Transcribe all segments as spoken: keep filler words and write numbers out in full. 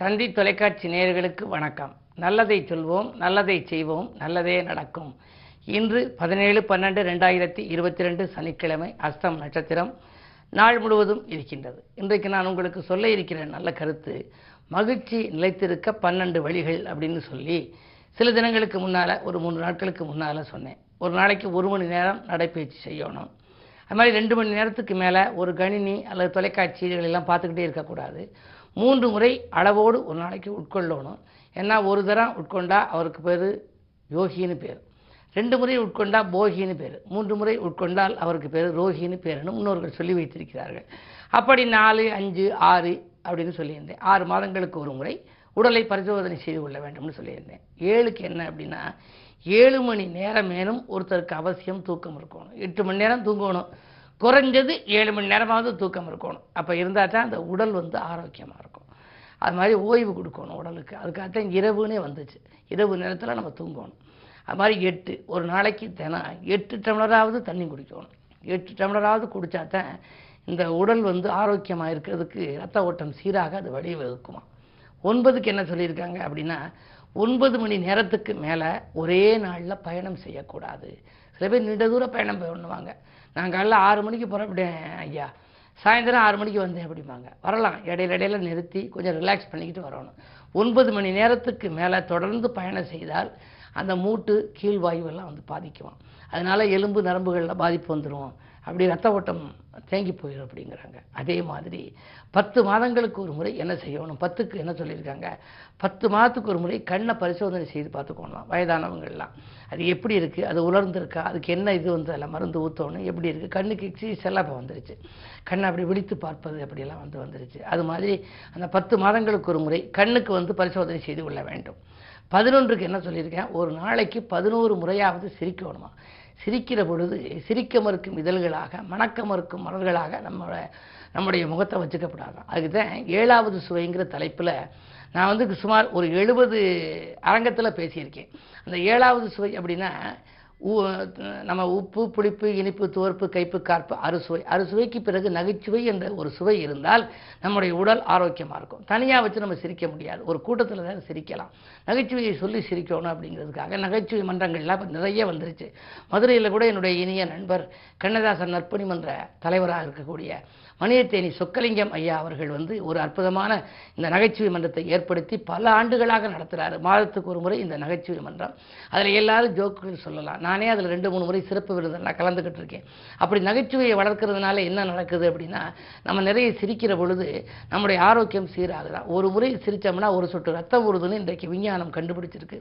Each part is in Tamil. தந்தி தொலைக்காட்சி நேயர்களுக்கு வணக்கம். நல்லதை சொல்வோம், நல்லதை செய்வோம், நல்லதே நடக்கும். இன்று பதினேழு பன்னெண்டு ரெண்டாயிரத்தி இருபத்தி ரெண்டு சனிக்கிழமை, அஸ்தம் நட்சத்திரம் நாள் முழுவதும் இருக்கின்றது. இன்றைக்கு நான் உங்களுக்கு சொல்ல இருக்கிற நல்ல கருத்து, மகிழ்ச்சி நிலைத்திருக்க பன்னெண்டு வழிகள் அப்படின்னு சொல்லி சில தினங்களுக்கு முன்னால், ஒரு மூணு நாட்களுக்கு முன்னால் சொன்னேன். ஒரு நாளைக்கு ஒரு மணி நேரம் நடைபயிற்சி செய்யணும். அது மாதிரி ரெண்டு மணி நேரத்துக்கு மேலே ஒரு கணினி அல்லது தொலைக்காட்சிகள் எல்லாம் பார்த்துக்கிட்டே இருக்கக்கூடாது. மூன்று முறை அளவோடு ஒரு நாளைக்கு உட்கொள்ளணும். ஏன்னா ஒரு தரம் உட்கொண்டா அவருக்கு பேர் யோகின்னு பேர், ரெண்டு முறை உட்கொண்டா போகின்னு பேர், மூன்று முறை உட்கொண்டால் அவருக்கு பேர் ரோகின்னு பேர்னு முன்னோர்கள் சொல்லி வைத்திருக்கிறார்கள். அப்படி நாலு அஞ்சு ஆறு அப்படின்னு சொல்லியிருந்தேன். ஆறு மாதங்களுக்கு ஒரு முறை உடலை பரிசோதனை செய்து கொள்ள வேண்டும்னு சொல்லியிருந்தேன். ஏழுக்கு என்ன அப்படின்னா, ஏழு மணி நேரமேனும் ஒருத்தருக்கு அவசியம் தூக்கம் இருக்கணும். எட்டு மணி நேரம் தூங்கணும், குறைஞ்சது ஏழு மணி நேரமாவது தூக்கம் இருக்கணும். அப்போ இருந்தால் தான் அந்த உடல் வந்து ஆரோக்கியமாக இருக்கும். அது மாதிரி ஓய்வு கொடுக்கணும் உடலுக்கு. அதுக்காகத்தான் இரவுனே வந்துச்சு. இரவு நேரத்தில் நம்ம தூங்கணும். அது மாதிரி எட்டு ஒரு நாளைக்கு தினம் எட்டு டம்ளராவது தண்ணி குடிக்கணும். எட்டு டம்ளராவது குடித்தா தான் இந்த உடல் வந்து ஆரோக்கியமாக இருக்கிறதுக்கு ரத்த ஓட்டம் சீராக அது வழிவகுக்குமா. ஒன்பதுக்கு என்ன சொல்லியிருக்காங்க அப்படின்னா, ஒன்பது மணி நேரத்துக்கு மேலே ஒரே நாளில் பயணம் செய்யக்கூடாது. சில பேர் நீண்ட தூர பயணம் பண்ணுவாங்க. நான் காலைல ஆறு மணிக்கு போகிறேன் ஐயா, சாயந்தரம் ஆறு மணிக்கு வந்தேன் அப்படிம்பாங்க. வரலாம், இடையில இடையில நிறுத்தி கொஞ்சம் ரிலாக்ஸ் பண்ணிக்கிட்டு வரணும். ஒன்பது மணி நேரத்துக்கு மேலே தொடர்ந்து பயணம் செய்தால் அந்த மூட்டு கீழ்வாயுவெல்லாம் வந்து பாதிக்குவோம். அதனால் எலும்பு நரம்புகளில் பாதிப்பு வந்துடும். அப்படி ரத்த ஓட்டம் தேங்கி போயிடும் அப்படிங்கிறாங்க. அதே மாதிரி பத்து மாதங்களுக்கு ஒரு முறை என்ன செய்யணும், பத்துக்கு என்ன சொல்லியிருக்காங்க, பத்து மாதத்துக்கு ஒரு முறை கண்ணை பரிசோதனை செய்து பார்த்துக்கணும். வயதானவங்கள்லாம் அது எப்படி இருக்குது, அது உலர்ந்துருக்கா, அதுக்கு என்ன இது வந்து அதில் மருந்து ஊற்றணும், எப்படி இருக்குது, கண்ணுக்கு எக்ஸசைஸ் எல்லாம் இப்போ வந்துருச்சு, கண்ணை அப்படி விழித்து பார்ப்பது அப்படிலாம் வந்து வந்துருச்சு. அது மாதிரி அந்த பத்து மாதங்களுக்கு ஒரு முறை கண்ணுக்கு வந்து பரிசோதனை செய்து கொள்ள வேண்டும். பதினொன்றுக்கு என்ன சொல்லியிருக்கேன், ஒரு நாளைக்கு பதினோரு முறையாவது சிரிக்கணுமா. சிரிக்கிற பொழுது சிரிக்க மறுக்கும் இதழ்களாக, மணக்க மறுக்கும் மலர்களாக நம்மளோட நம்முடைய முகத்தை வச்சுக்கப்படாதான். அதுக்கு தான் ஏழாவது சுவைங்கிற தலைப்பில் நான் வந்து சுமார் ஒரு எழுபது அரங்கத்தில் பேசியிருக்கேன். அந்த ஏழாவது சுவை அப்படின்னா, நம்ம உப்பு, புளிப்பு, இனிப்பு, துவர்ப்பு, கைப்பு, கார்ப்பு, அறுசுவை. அறுசுவைக்கு பிறகு நகைச்சுவை என்ற ஒரு சுவை இருந்தால் நம்முடைய உடல் ஆரோக்கியமாக இருக்கும். தனியாக வச்சு நம்ம சிரிக்க முடியாது, ஒரு கூட்டத்தில் தான் சிரிக்கலாம். நகைச்சுவையை சொல்லி சிரிக்கணும் அப்படிங்கிறதுக்காக நகைச்சுவை மன்றங்கள்லாம் நிறைய வந்துருச்சு. மதுரையில் கூட என்னுடைய இனிய நண்பர் கண்ணதாசன் நற்பணி மன்ற தலைவராக இருக்கக்கூடிய மணியத்தேனி சொக்கலிங்கம் ஐயா அவர்கள் வந்து ஒரு அற்புதமான இந்த நகைச்சுவை மன்றத்தை ஏற்படுத்தி பல ஆண்டுகளாக நடத்துகிறாரு. மாதத்துக்கு ஒரு முறை இந்த நகைச்சுவை மன்றம், அதில் எல்லாரும் ஜோக்குகள் சொல்லலாம். நானே அதில் ரெண்டு மூணு முறை சிறப்பு விருது நான் கலந்துக்கிட்டு இருக்கேன். அப்படி நகைச்சுவையை வளர்க்கறதுனால என்ன நடக்குது அப்படின்னா, நம்ம நிறைய சிரிக்கிற பொழுது நம்முடைய ஆரோக்கியம் சீராகுதான். ஒரு முறை சிரித்தோம்னா ஒரு சொட்டு ரத்தம் ஊறுதுன்னு இன்றைக்கு விஞ்ஞானம் கண்டுபிடிச்சிருக்கு.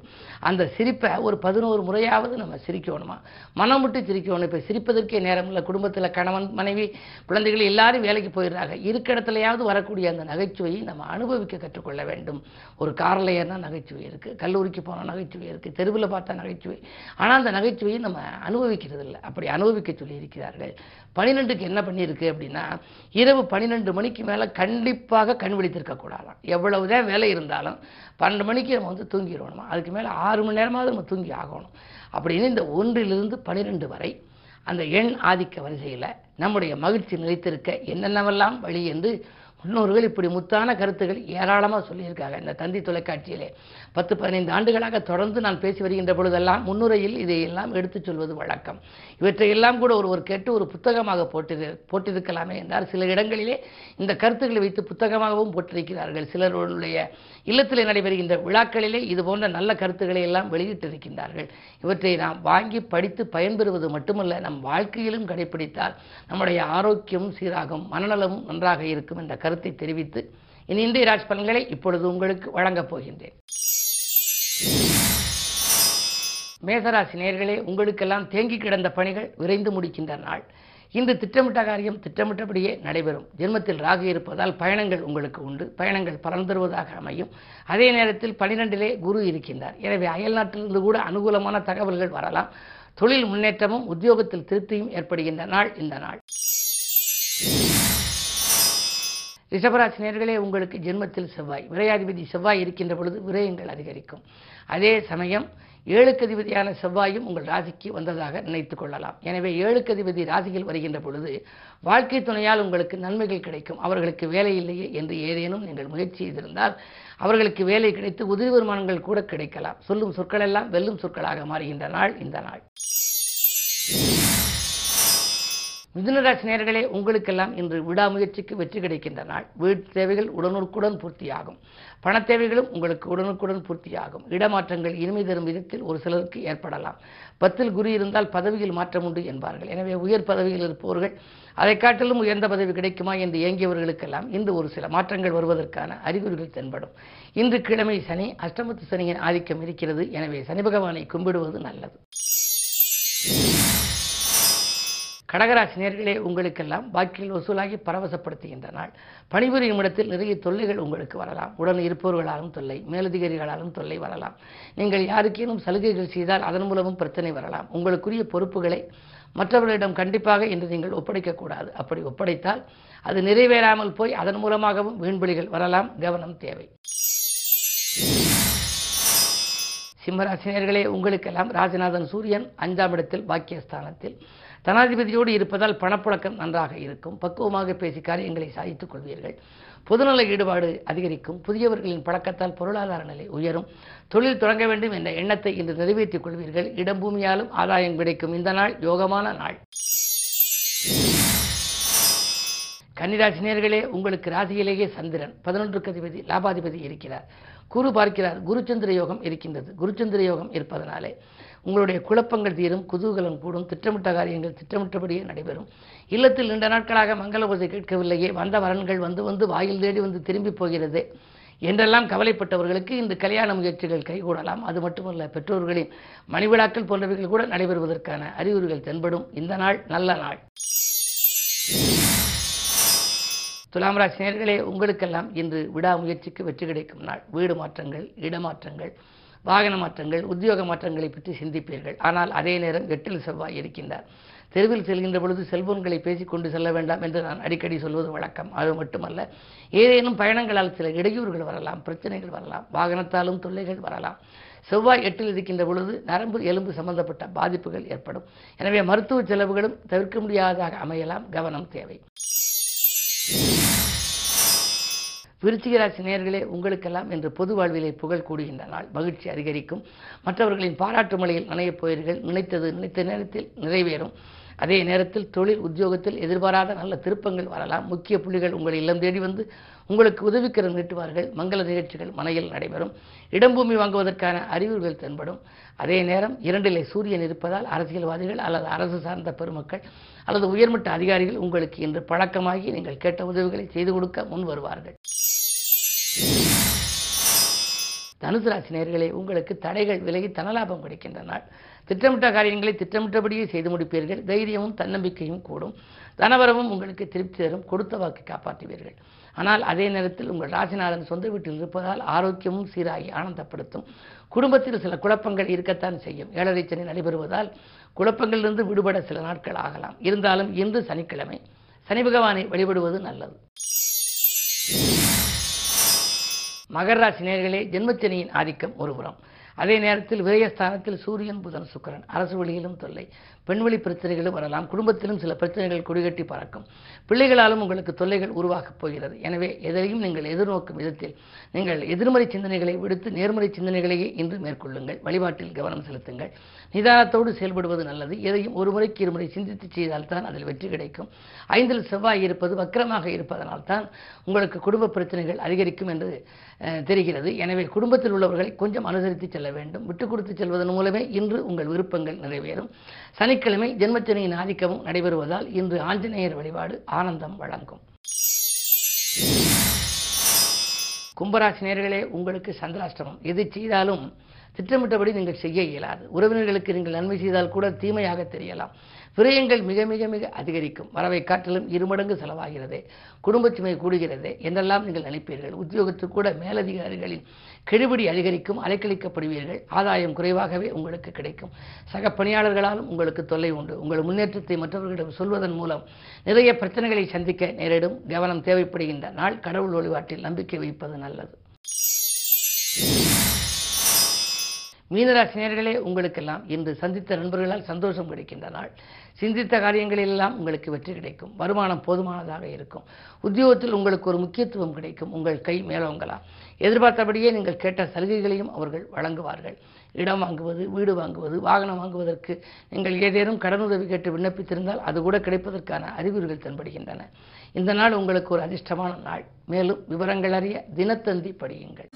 அந்த சிரிப்பை ஒரு பதினோரு முறையாவது நம்ம சிரிக்கணுமா, மனம் விட்டு சிரிக்கணும். இப்போ சிரிப்பதற்கே நேரம் இல்லை. குடும்பத்தில் கணவன், மனைவி, குழந்தைகள் எல்லாரும் வேலைக்கு போயிடுறாங்க. இருக்க இடத்துலையாவது வரக்கூடிய அந்த நகைச்சுவையை நம்ம அனுபவிக்க கற்றுக்கொள்ள வேண்டும். ஒரு காரில் ஏறினா நகைச்சுவை இருக்குது, கல்லூரிக்கு போனால் நகைச்சுவை இருக்குது, தெருவில் பார்த்தா நகைச்சுவை. ஆனால் அந்த நகைச்சுவையை நம்ம அனுபவிக்கிறது இல்லை. அப்படி அனுபவிக்க சொல்லி இருக்கிறார்கள். பன்னிரெண்டுக்கு என்ன பண்ணியிருக்கு அப்படின்னா, இரவு பன்னிரெண்டு மணிக்கு மேலே கண்டிப்பாக கண் விழித்திருக்கக்கூடாதான். எவ்வளவுதான் வேலை இருந்தாலும் பன்னெண்டு மணிக்கு நம்ம வந்து தூங்கிடணுமா. அதுக்கு மேலே ஆறு மணி நேரமாவது நம்ம தூங்கி ஆகணும் அப்படின்னு இந்த ஒன்றிலிருந்து பன்னிரெண்டு வரை அந்த எண் ஆதிக்க வரிசையில் நம்முடைய மகிழ்ச்சி நிலைத்திருக்க என்னென்னவெல்லாம் வழி என்று முன்னோர்கள் இப்படி முத்தான கருத்துக்கள் ஏராளமாக சொல்லியிருக்காங்க. இந்த தந்தி தொலைக்காட்சியிலே பத்து பதினைந்து ஆண்டுகளாக தொடர்ந்து நான் பேசி வருகின்ற பொழுதெல்லாம் முன்னுரையில் இதையெல்லாம் எடுத்துச் சொல்வது வழக்கம். இவற்றையெல்லாம் கூட ஒருவர் கேட்டு ஒரு புத்தகமாக போட்டு போட்டிருக்கலாமே என்றார். சில இடங்களிலே இந்த கருத்துக்களை வைத்து புத்தகமாகவும் போட்டிருக்கிறார்கள். சிலருடைய இல்லத்திலே நடைபெறுகின்ற விழாக்களிலே இது போன்ற நல்ல கருத்துக்களை எல்லாம் வெளியிட்டிருக்கின்றார்கள். இவற்றை நாம் வாங்கி படித்து பயன்பெறுவது மட்டுமல்ல, நம் வாழ்க்கையிலும் கடைபிடித்தால் நம்முடைய ஆரோக்கியமும் சீராகும், மனநலமும் நன்றாக இருக்கும் என்ற கருத்தை தெரிவித்து இனி இந்திய ராசி பலன்களை இப்பொழுது உங்களுக்கு வழங்கப் போகின்றேன். மேசராசி நேயர்களே, உங்களுக்கெல்லாம் தேங்கி கிடந்த பணிகள் விரைந்து முடிக்கின்ற நாள். இன்று திட்டமிட்ட காரியம் திட்டமிட்டபடியே நடைபெறும். ஜென்மத்தில் ராகு இருப்பதால் பயணங்கள் உங்களுக்கு உண்டு, பயணங்கள் பலன் தருவதாக அமையும். அதே நேரத்தில் பனிரெண்டிலே குரு இருக்கின்றார். எனவே அயல்நாட்டிலிருந்து கூட அனுகூலமான தகவல்கள் வரலாம். தொழில் முன்னேற்றமும் உத்தியோகத்தில் திருப்தியும் ஏற்படுகின்ற நாள் இந்த நாள். ரிஷபராசி நேயர்களே, உங்களுக்கு ஜென்மத்தில் செவ்வாய், விரையாதிபதி செவ்வாய் இருக்கின்ற பொழுது விரயங்கள் அதிகரிக்கும். அதே சமயம் ஏழுக்கு அதிபதியான செவ்வாயும் உங்கள் ராசிக்கு வந்ததாக நினைத்துக் கொள்ளலாம். எனவே ஏழுக்கு அதிபதி ராசியில் வருகின்ற பொழுது வாழ்க்கை துணையால் உங்களுக்கு நன்மைகள் கிடைக்கும். அவர்களுக்கு வேலை இல்லையே என்று ஏதேனும் நீங்கள் முயற்சி செய்திருந்தால் அவர்களுக்கு வேலை கிடைத்து உதவி வருமானங்கள் கூட கிடைக்கலாம். சொல்லும் சொற்கள் எல்லாம் வெல்லும் சொற்களாக மாறுகின்ற நாள் இந்த நாள். மிதுன ராசி நேயர்களே, உங்களுக்கெல்லாம் இன்று விடாமுயற்சிக்கு வெற்றி கிடைக்கின்ற நாள். வீட்டு தேவைகள் உடனுக்குடன் பூர்த்தியாகும். பண தேவைகளும் உங்களுக்கு உடனுக்குடன் பூர்த்தியாகும். இடமாற்றங்கள் இனிமை தரும் விதத்தில் ஒரு சிலருக்கு ஏற்படலாம். பத்தில் குரு இருந்தால் பதவியில் மாற்றம் உண்டு என்பார்கள். எனவே உயர் பதவியில் இருப்பவர்கள் அதை காட்டிலும் உயர்ந்த பதவி கிடைக்குமா என்று இயங்கியவர்களுக்கெல்லாம் இன்று ஒரு சில மாற்றங்கள் வருவதற்கான அறிகுறிகள் தென்படும். இன்று கிழமை சனி, அஷ்டமத்து சனியின் ஆதிக்கம் இருக்கிறது. எனவே சனி பகவானை கும்பிடுவது நல்லது. கடகராசி நேர்களே, உங்களுக்கெல்லாம் பாக்கியில் வசூலாகி பரவசப்படுத்துகின்ற நாள். பணிபுரியும் இடத்தில் நிறைய தொல்லைகள் உங்களுக்கு வரலாம். உடன் இருப்பவர்களாலும் தொல்லை, மேலதிகாரிகளாலும் தொல்லை வரலாம். நீங்கள் யாருக்கேனும் சலுகைகள் செய்தால் அதன் மூலமும் பிரச்சனை வரலாம். உங்களுக்குரிய பொறுப்புகளை மற்றவர்களிடம் கண்டிப்பாக இன்று நீங்கள் ஒப்படைக்கக்கூடாது. அப்படி ஒப்படைத்தால் அது நிறைவேறாமல் போய் அதன் மூலமாகவும் வீண்பலிகள் வரலாம். கவனம் தேவை. சிம்மராசி நேர்களே, உங்களுக்கெல்லாம் ராஜநாதன் சூரியன் அஞ்சாம் இடத்தில் பாக்கியஸ்தானத்தில் தனாதிபதியோடு இருப்பதால் பணப்புழக்கம் நன்றாக இருக்கும். பக்குவமாக பேசி காரியங்களை சாதித்துக் கொள்வீர்கள். பொதுநல ஈடுபாடு அதிகரிக்கும். புதியவர்களின் பழக்கத்தால் பொருளாதார நிலை உயரும். தொழில் தொடங்க வேண்டும் என்ற எண்ணத்தை இன்று நிறைவேற்றிக் கொள்வீர்கள். இடம்பூமியாலும் ஆதாயம் கிடைக்கும். இந்த நாள் யோகமான நாள். கன்னிராசி நேயர்களே, உங்களுக்கு ராசியிலேயே சந்திரன் பதினொன்றுக்கு அதிபதி லாபாதிபதி இருக்கிறார். குரு பார்க்கிறார். குருச்சந்திர யோகம் இருக்கின்றது. குருச்சந்திர யோகம் இருப்பதனாலே உங்களுடைய குழப்பங்கள் தீரும், குதூகலம் கூடும். திட்டமிட்ட காரியங்கள் திட்டமிட்டபடியே நடைபெறும். இல்லத்தில் நீண்ட நாட்களாக மங்கள ஓசை கேட்கவில்லையே, வந்த வரன்கள் வந்து வந்து வாயில் தேடி வந்து திரும்பி போகிறது என்றெல்லாம் கவலைப்பட்டவர்களுக்கு இந்த கல்யாண முயற்சிகள் கைகூடலாம். அது மட்டுமல்ல, பெற்றோர்களின் மணிவிழாக்கள் போன்றவைகள் கூட நடைபெறுவதற்கான அறிகுறிகள் தென்படும். இந்த நாள் நல்ல நாள். துலாம் ராசி நேயர்களே, உங்களுக்கெல்லாம் இன்று விடாமுயற்சிக்கு வெற்றி கிடைக்கும் நாள். வீடு மாற்றங்கள், இடமாற்றங்கள், வாகன மாற்றங்கள், உத்தியோக மாற்றங்களை பற்றி சிந்திப்பீர்கள். ஆனால் அதே நேரம் எட்டில் செவ்வாய் இருக்கின்றார். தெருவில் செல்கின்ற பொழுது செல்போன்களை பேசிக்கொண்டு செல்ல வேண்டாம் என்று நான் அடிக்கடி சொல்வது வழக்கம். அது மட்டுமல்ல, ஏதேனும் பயணங்களால் சில இடையூறுகள் வரலாம், பிரச்சனைகள் வரலாம். வாகனத்தாலும் தொல்லைகள் வரலாம். செவ்வாய் எட்டில் இருக்கின்ற பொழுது நரம்பு எலும்பு சம்பந்தப்பட்ட பாதிப்புகள் ஏற்படும். எனவே மருத்துவ செலவுகளும் தவிர்க்க முடியாததாக அமையலாம். கவனம் தேவை. விருச்சிக ராசி நேயர்களே, உங்களுக்கெல்லாம் இன்று பொது வாழ்விலே புகழ் கூடுகின்ற நாள். மகிழ்ச்சி அதிகரிக்கும். மற்றவர்களின் பாராட்டு மலையில் நனையப் போவீர்கள். நினைத்தது நினைத்த நேரத்தில் நிறைவேறும். அதே நேரத்தில் தொழில் உத்தியோகத்தில் எதிர்பாராத நல்ல திருப்பங்கள் வரலாம். முக்கிய புள்ளிகள் உங்கள் இல்லம் தேடி வந்து உங்களுக்கு உதவிக்கரம் நீட்டுவார்கள். மங்கள நிகழ்ச்சிகள் மனையில் நடைபெறும். இடம்பூமி வாங்குவதற்கான அறிகுறிகள் தென்படும். அதே நேரம் இரண்டிலே சூரியன் இருப்பதால் அரசியல்வாதிகள் அல்லது அரசு சார்ந்த பெருமக்கள் அல்லது உயர்மட்ட அதிகாரிகள் உங்களுக்கு இன்று பழக்கமாகி நீங்கள் கேட்ட உதவிகளை செய்து கொடுக்க முன் வருவார்கள். தனுசு ராசி நேயர்களே, உங்களுக்கு தடைகள் விலகி தனலாபம் கிடைக்கின்ற நாள். திட்டமிட்ட காரியங்களை திட்டமிட்டபடியே செய்து முடிப்பீர்கள். தைரியமும் தன்னம்பிக்கையும் கூடும். தனவரவும் உங்களுக்கு திருப்தி தரும். கொடுத்த வாக்கு காப்பாற்றுவீர்கள். ஆனால் அதே நேரத்தில் உங்கள் ராசிநாதன் சொந்த வீட்டில் இருப்பதால் ஆரோக்கியமும் சீராகி ஆனந்தப்படுத்தும். குடும்பத்தில் சில குழப்பங்கள் இருக்கத்தான் செய்யும். ஏழரை சனி நடைபெறுவதால் குழப்பங்களிலிருந்து விடுபட சில நாட்கள் ஆகலாம். இருந்தாலும் இன்று சனிக்கிழமை, சனி பகவானை வழிபடுவது நல்லது. மகர ராசி நேயர்களே, ஜென்மச்சனியின் ஆதிக்கம் ஒருபுறம், அதே நேரத்தில் விரயஸ்தானத்தில் சூரியன் புதன் சுக்கிரன். அரசு வழியிலும் தொல்லை, பெண்வெளி பிரச்சனைகளும் வரலாம். குடும்பத்திலும் சில பிரச்சனைகள் குடிகட்டி பறக்கும். பிள்ளைகளாலும் உங்களுக்கு தொல்லைகள் உருவாகப் போகிறது. எனவே எதையும் நீங்கள் எதிர்நோக்கும் விதத்தில் நீங்கள் எதிர்மறை சிந்தனைகளை விடுத்து நேர்மறை சிந்தனைகளையே இன்று மேற்கொள்ளுங்கள். வழிபாட்டில் கவனம் செலுத்துங்கள். நிதானத்தோடு செயல்படுவது நல்லது. எதையும் ஒரு முறைக்கு இருமுறை சிந்தித்து செய்தால்தான் அதில் வெற்றி கிடைக்கும். ஐந்தில் செவ்வாய் இருப்பது வக்கரமாக இருப்பதனால் தான் உங்களுக்கு குடும்ப பிரச்சனைகள் அதிகரிக்கும் என்று தெரிகிறது. எனவே குடும்பத்தில் உள்ளவர்களை கொஞ்சம் அனுசரித்து செல்ல வேண்டும். விட்டுக் கொடுத்து செல்வதன் மூலமே இன்று உங்கள் விருப்பங்கள் நிறைவேறும். சனிக்கிழமை ஜென்மச்சனியின் ஆதிக்கமும் நடைபெறுவதால் இன்று ஆஞ்சநேயர் வழிபாடு ஆனந்தம் வழங்கும். கும்பராசி நேயர்களே, உங்களுக்கு சந்திராஷ்டமம். எது செய்தாலும் திட்டமிட்டபடி நீங்கள் செய்ய இயலாது. உறவினர்களுக்கு நீங்கள் நன்மை செய்தால் கூட தீமையாக தெரியலாம். விரயங்கள் மிக மிக மிக அதிகரிக்கும். வரவை காட்டிலும் இருமடங்கு செலவாகிறது, குடும்ப சுமை கூடுகிறது என்றெல்லாம் நீங்கள் நினைப்பீர்கள். உத்தியோகத்தில் கூட மேலதிகாரிகளின் கெடுபிடி அதிகரிக்கும், அலைக்கழிக்கப்படுவீர்கள். ஆதாயம் குறைவாகவே உங்களுக்கு கிடைக்கும். சக பணியாளர்களாலும் உங்களுக்கு தொல்லை உண்டு. உங்கள் முன்னேற்றத்தை மற்றவர்களிடம் சொல்வதன் மூலம் நிறைய பிரச்சனைகளை சந்திக்க நேரிடும். கவனம் தேவைப்படுகின்ற நாள். கடவுள் வழிபாட்டில் நம்பிக்கை வைப்பது நல்லது. மீனராசினியர்களே, உங்களுக்கெல்லாம் இன்று சந்தித்த நண்பர்களால் சந்தோஷம் கிடைக்கின்ற நாள். சிந்தித்த காரியங்களெல்லாம் உங்களுக்கு வெற்றி கிடைக்கும். வருமானம் போதுமானதாக இருக்கும். உத்தியோகத்தில் உங்களுக்கு ஒரு முக்கியத்துவம் கிடைக்கும். உங்கள் கை மேலோங்கலாம். எதிர்பார்த்தபடியே நீங்கள் கேட்ட சலுகைகளையும் அவர்கள் வழங்குவார்கள். இடம் வாங்குவது, வீடு வாங்குவது, வாகனம் வாங்குவதற்கு நீங்கள் ஏதேனும் கடனுதவி கேட்டு விண்ணப்பித்திருந்தால் அது கூட கிடைப்பதற்கான அறிகுறிகள் தென்படுகின்றன. இந்த நாள் உங்களுக்கு ஒரு அதிர்ஷ்டமான நாள். மேலும் விவரங்கள் அறிய தினத்தந்தி படியுங்கள்.